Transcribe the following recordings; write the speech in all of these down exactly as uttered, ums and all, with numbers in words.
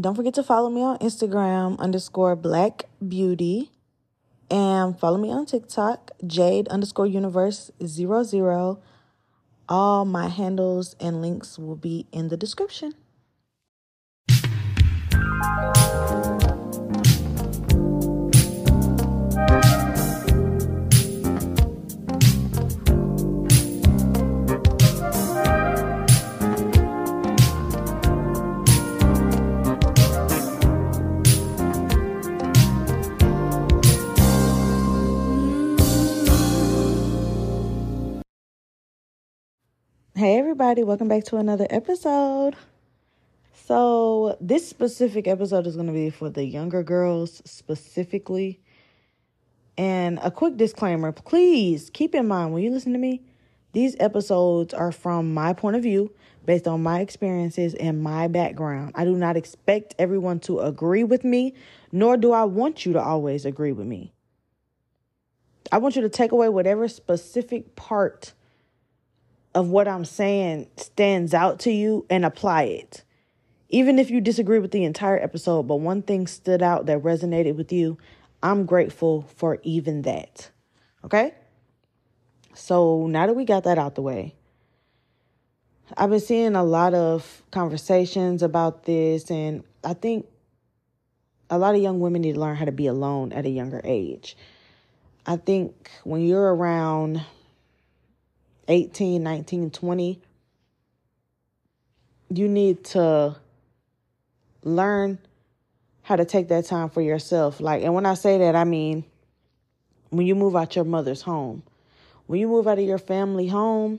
Don't forget to follow me on Instagram, underscore black beauty. And follow me on TikTok, Jade underscore universe zero zero. All my handles and links will be in the description. Hey everybody, welcome back to another episode. So this specific episode is going to be for the younger girls specifically. And a quick disclaimer, please keep in mind when you listen to me, these episodes are from my point of view, based on my experiences and my background. I do not expect everyone to agree with me, nor do I want you to always agree with me. I want you to take away whatever specific part of what I'm saying stands out to you and apply it. Even if you disagree with the entire episode, but one thing stood out that resonated with you, I'm grateful for even that. Okay? So now that we got that out the way, I've been seeing a lot of conversations about this, and I think a lot of young women need to learn how to be alone at a younger age. I think when you're around eighteen, nineteen, twenty, you need to learn how to take that time for yourself. Like, and when I say that, I mean, when you move out your mother's home, when you move out of your family home,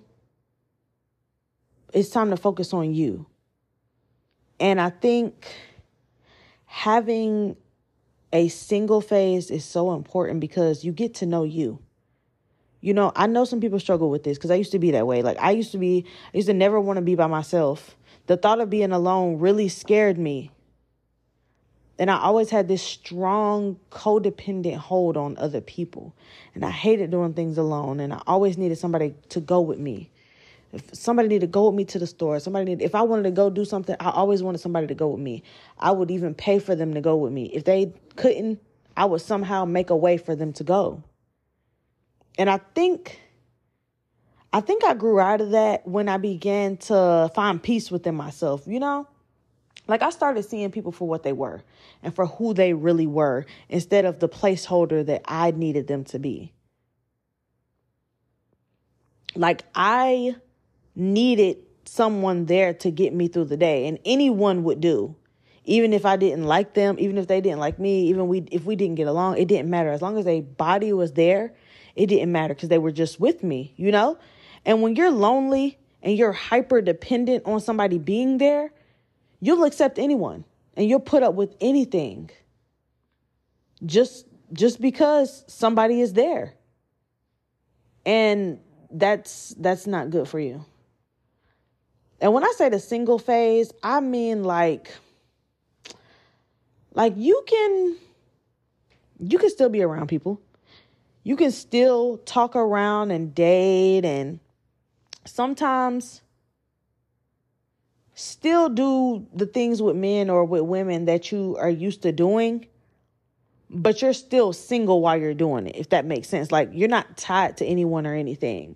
it's time to focus on you. And I think having a single phase is so important because you get to know you. You know, I know some people struggle with this because I used to be that way. Like I used to be, I used to never want to be by myself. The thought of being alone really scared me. And I always had this strong codependent hold on other people. And I hated doing things alone. And I always needed somebody to go with me. If somebody needed to go with me to the store. Somebody needed, if I wanted to go do something, I always wanted somebody to go with me. I would even pay for them to go with me. If they couldn't, I would somehow make a way for them to go. And I think, I think I grew out of that when I began to find peace within myself, you know? Like I started seeing people for what they were and for who they really were instead of the placeholder that I needed them to be. Like I needed someone there to get me through the day, and anyone would do. Even if I didn't like them, even if they didn't like me, even we if we didn't get along, it didn't matter. As long as a body was there, it didn't matter because they were just with me, you know? And when you're lonely and you're hyper dependent on somebody being there, you'll accept anyone and you'll put up with anything just, just because somebody is there. And that's, that's not good for you. And when I say the single phase, I mean like, like you can, you can still be around people. You can still talk around and date and sometimes still do the things with men or with women that you are used to doing, but you're still single while you're doing it, if that makes sense. Like you're not tied to anyone or anything.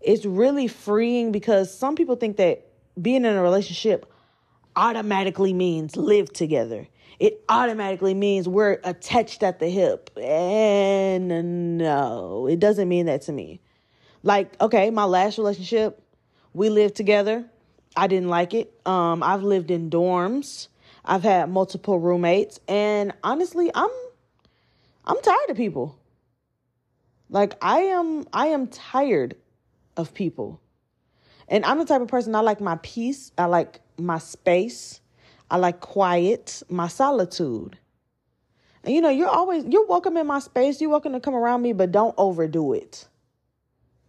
It's really freeing because some people think that being in a relationship automatically means live together. It automatically means we're attached at the hip. And no, it doesn't mean that to me. Like, okay, my last relationship, we lived together. I didn't like it. Um, I've lived in dorms. I've had multiple roommates. And honestly, I'm I'm tired of people. Like I am I am tired of people. And I'm the type of person, I like my peace. I like my space. I like quiet, my solitude. And, you know, you're always, you're welcome in my space. You're welcome to come around me, but don't overdo it.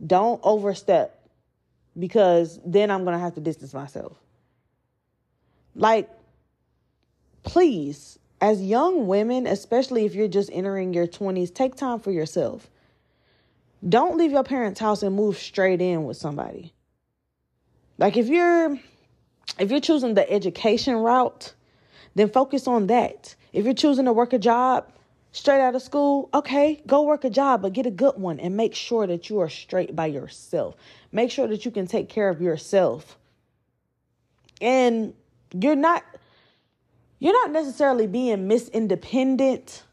Don't overstep because then I'm going to have to distance myself. Like, please, as young women, especially if you're just entering your twenties, take time for yourself. Don't leave your parents' house and move straight in with somebody. Like if you're... If you're choosing the education route, then focus on that. If you're choosing to work a job straight out of school, okay, go work a job, but get a good one and make sure that you are straight by yourself. Make sure that you can take care of yourself. And you're not, you're not necessarily being Miss Independent.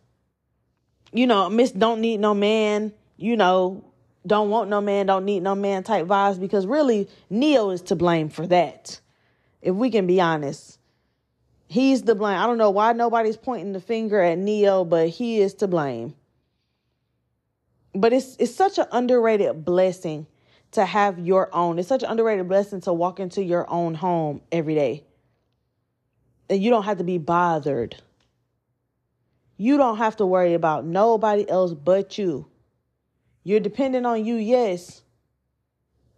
You know, Miss Don't Need No Man, you know, Don't Want No Man, Don't Need No Man type vibes, because really Neo is to blame for that. If we can be honest, he's to blame. I don't know why nobody's pointing the finger at Neo, but he is to blame. But it's it's such an underrated blessing to have your own. It's such an underrated blessing to walk into your own home every day. And you don't have to be bothered. You don't have to worry about nobody else but you. You're dependent on you, yes,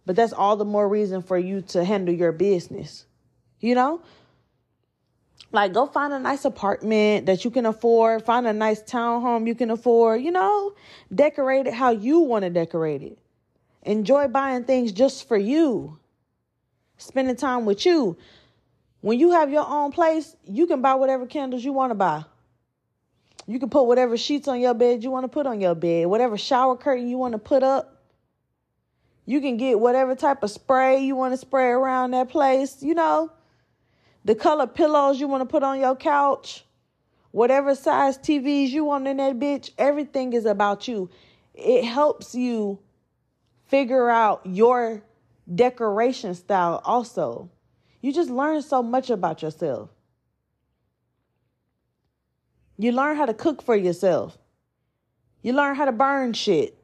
but that's all the more reason for you to handle your business, you know? Like, go find a nice apartment that you can afford. Find a nice townhome you can afford, you know? Decorate it how you want to decorate it. Enjoy buying things just for you. Spending time with you. When you have your own place, you can buy whatever candles you want to buy. You can put whatever sheets on your bed you want to put on your bed. Whatever shower curtain you want to put up. You can get whatever type of spray you want to spray around that place, you know. The color pillows you want to put on your couch. Whatever size T Vs you want in that bitch. Everything is about you. It helps you figure out your decoration style also. You just learn so much about yourself. You learn how to cook for yourself. You learn how to burn shit.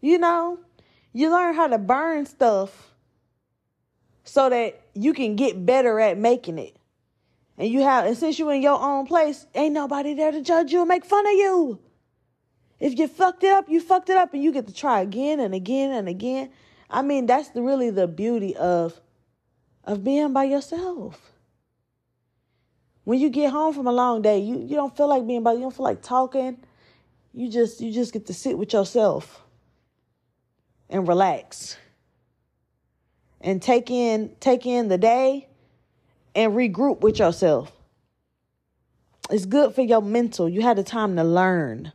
You know, you learn how to burn stuff so that you can get better at making it. And you have, and since you're in your own place, ain't nobody there to judge you and make fun of you. If you fucked it up, you fucked it up, and you get to try again and again and again. I mean, that's the, really the beauty of, of being by yourself. When you get home from a long day, you, you don't feel like being by, you don't feel like talking. You just you just get to sit with yourself and relax and take in take in the day and regroup with yourself. It's good for your mental. You had the time to learn.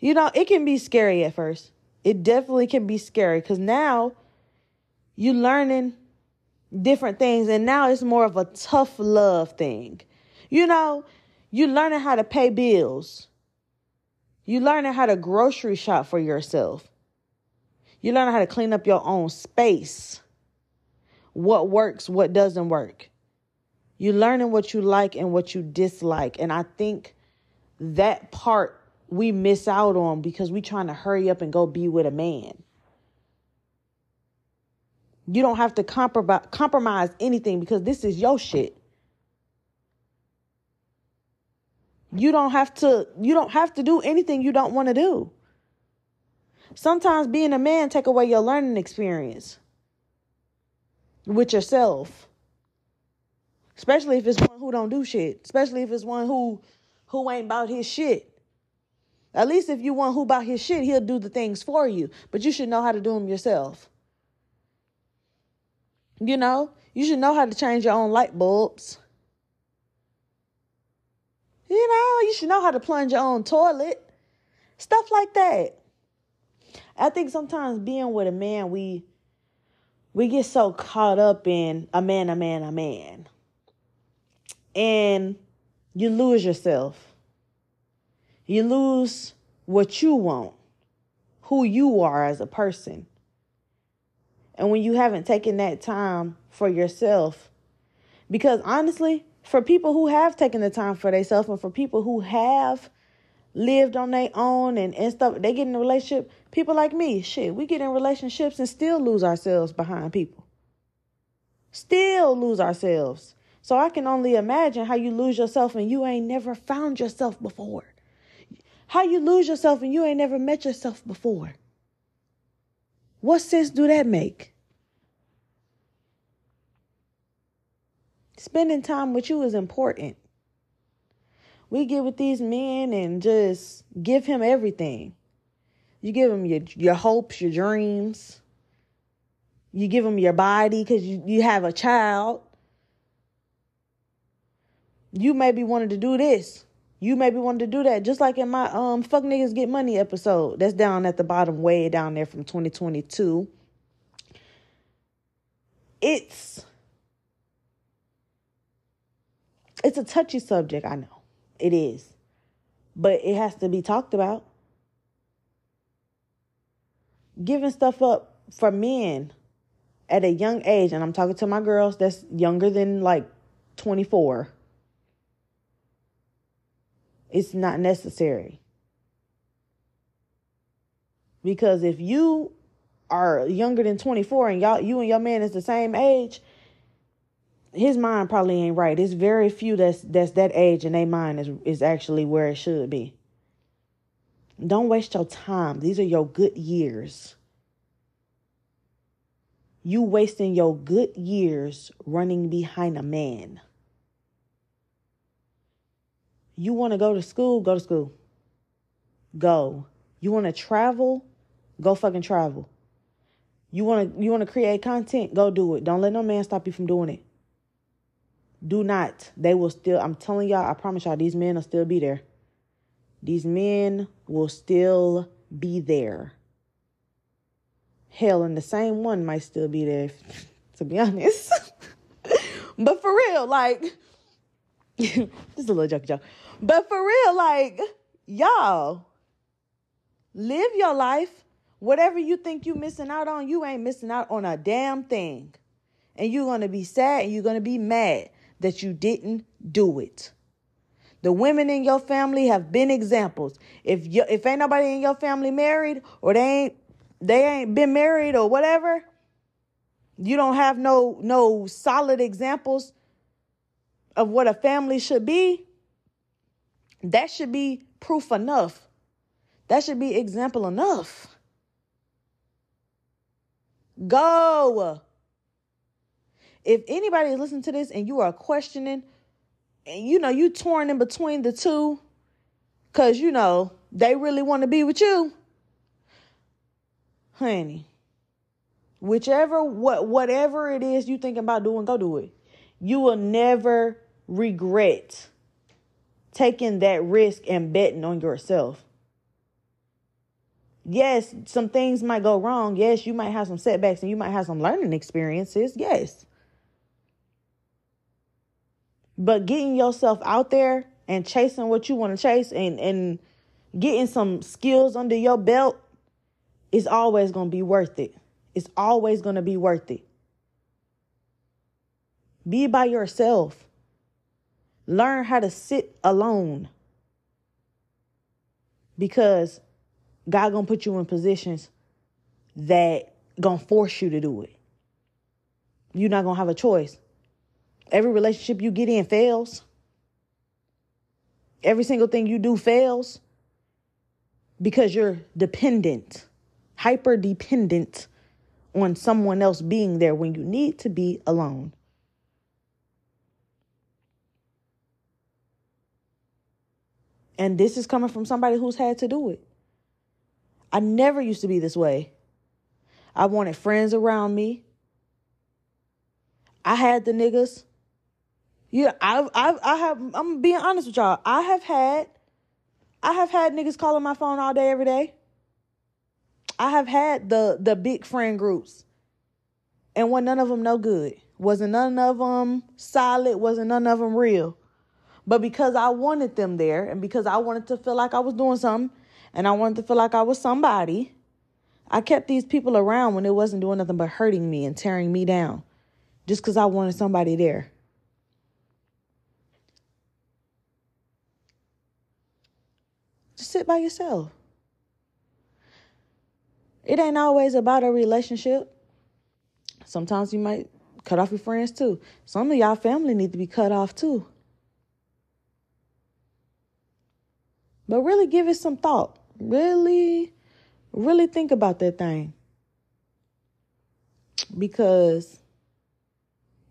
You know, it can be scary at first. It definitely can be scary because now you're learning different things, and now it's more of a tough love thing. You know, you're learning how to pay bills. You're learning how to grocery shop for yourself. You're learning how to clean up your own space. What works, what doesn't work. You're learning what you like and what you dislike. And I think that part we miss out on because we're trying to hurry up and go be with a man. You don't have to comprom- compromise anything because this is your shit. You don't have to, you don't have to do anything you don't want to do. Sometimes being a man take away your learning experience with yourself. Especially if it's one who don't do shit. Especially if it's one who, who ain't about his shit. At least if you one who about his shit, he'll do the things for you. But you should know how to do them yourself. You know, you should know how to change your own light bulbs. You know, you should know how to plunge your own toilet. Stuff like that. I think sometimes being with a man, we we get so caught up in a man, a man, a man. And you lose yourself. You lose what you want, who you are as a person. And when you haven't taken that time for yourself, because honestly, for people who have taken the time for themselves and for people who have lived on their own and, and stuff, they get in a relationship. People like me, shit, we get in relationships and still lose ourselves behind people. Still lose ourselves. So I can only imagine how you lose yourself and you ain't never found yourself before. How you lose yourself and you ain't never met yourself before. What sense do that make? Spending time with you is important. We get with these men and just give him everything. You give him your, your hopes, your dreams. You give him your body because you, you have a child. You maybe wanted to do this. You maybe wanted to do that. Just like in my um Fuck Niggas Get Money episode. That's down at the bottom, way down there from twenty twenty-two. It's, it's a touchy subject, I know. It is. But it has to be talked about. Giving stuff up for men at a young age, and I'm talking to my girls that's younger than like twenty-four, it's not necessary. Because if you are younger than twenty-four and y'all, you and your man is the same age, his mind probably ain't right. It's very few that's that's that age and their mind is is actually where it should be. Don't waste your time. These are your good years. You wasting your good years running behind a man. You want to go to school? Go to school. Go. You want to travel? Go fucking travel. You want to you want to create content? Go do it. Don't let no man stop you from doing it. Do not. They will still, I'm telling y'all, I promise y'all, these men will still be there. These men will still be there. Hell, and the same one might still be there, to be honest. But for real, like, this is a little joke, joke. But for real, like, y'all, live your life. Whatever you think you missing out on, you ain't missing out on a damn thing. And you're going to be sad and you're going to be mad that you didn't do it. The women in your family have been examples. If you, if ain't nobody in your family married, or they ain't they ain't been married or whatever, you don't have no no solid examples of what a family should be. That should be proof enough. That should be example enough. Go. If anybody is listening to this and you are questioning, and, you know, you torn in between the two because, you know, they really want to be with you. Honey, whichever, what, whatever it is you thinking about doing, go do it. You will never regret taking that risk and betting on yourself. Yes, some things might go wrong. Yes, you might have some setbacks and you might have some learning experiences. Yes. But getting yourself out there and chasing what you want to chase and, and getting some skills under your belt is always going to be worth it. It's always going to be worth it. Be by yourself. Learn how to sit alone. Because God going to put you in positions that going to force you to do it. You're not going to have a choice. Every relationship you get in fails. Every single thing you do fails because you're dependent, hyper dependent on someone else being there when you need to be alone. And this is coming from somebody who's had to do it. I never used to be this way. I wanted friends around me. I had the niggas. Yeah, I've, I've, I have, I'm being honest with y'all. I have had, I have had niggas calling my phone all day, every day. I have had the, the big friend groups. And wasn't none of them no good. Wasn't none of them solid. Wasn't none of them real. But because I wanted them there and because I wanted to feel like I was doing something and I wanted to feel like I was somebody, I kept these people around when it wasn't doing nothing but hurting me and tearing me down just because I wanted somebody there. Just sit by yourself. It ain't always about a relationship. Sometimes you might cut off your friends too. Some of y'all family need to be cut off too. But really give it some thought. Really, really think about that thing. Because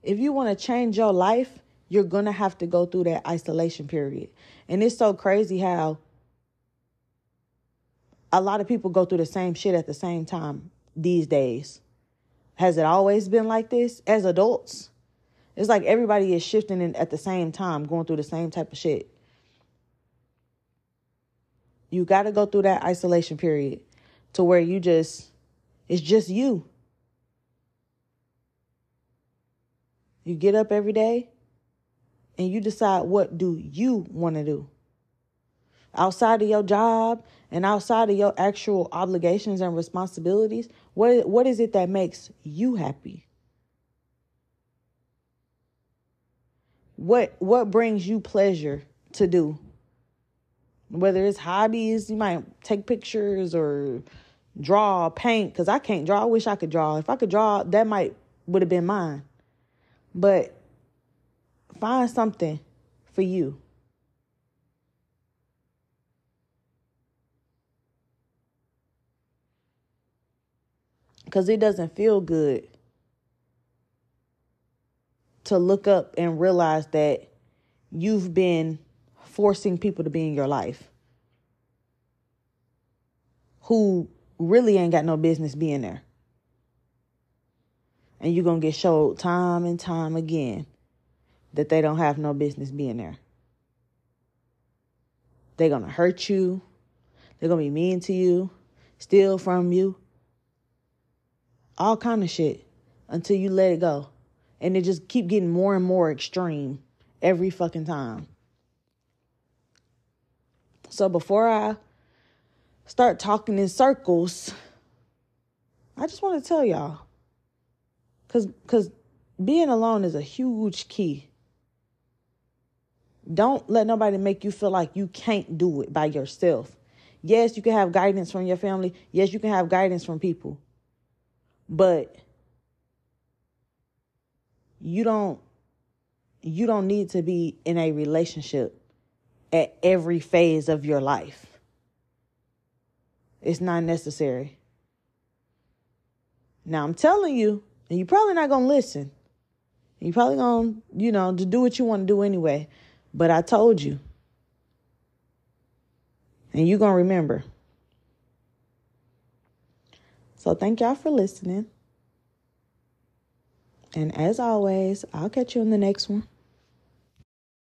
if you want to change your life, you're going to have to go through that isolation period. And it's so crazy how a lot of people go through the same shit at the same time these days. Has it always been like this? As adults, It's like everybody is shifting in at the same time, going through the same type of shit. You got to go through that isolation period to where you just, it's just you. You get up every day and you decide what do you want to do. Outside of your job and outside of your actual obligations and responsibilities, what what is it that makes you happy? What what brings you pleasure to do? Whether it's hobbies, you might take pictures or draw, paint, because I can't draw. I wish I could draw. If I could draw, that might would have been mine. But find something for you. Because it doesn't feel good to look up and realize that you've been forcing people to be in your life who really ain't got no business being there. And you're going to get showed time and time again that they don't have no business being there. They're going to hurt you. They're going to be mean to you, steal from you. All kind of shit until you let it go. And it just keep getting more and more extreme every fucking time. So before I start talking in circles, I just want to tell y'all, cause, cause being alone is a huge key. Don't let nobody make you feel like you can't do it by yourself. Yes, you can have guidance from your family. Yes, you can have guidance from people. But you don't you don't need to be in a relationship at every phase of your life. It's not necessary. Now, I'm telling you, and you're probably not going to listen. You're probably going to, you know, to do what you want to do anyway. But I told you. And you're going to remember. So thank y'all for listening. And as always, I'll catch you in the next one.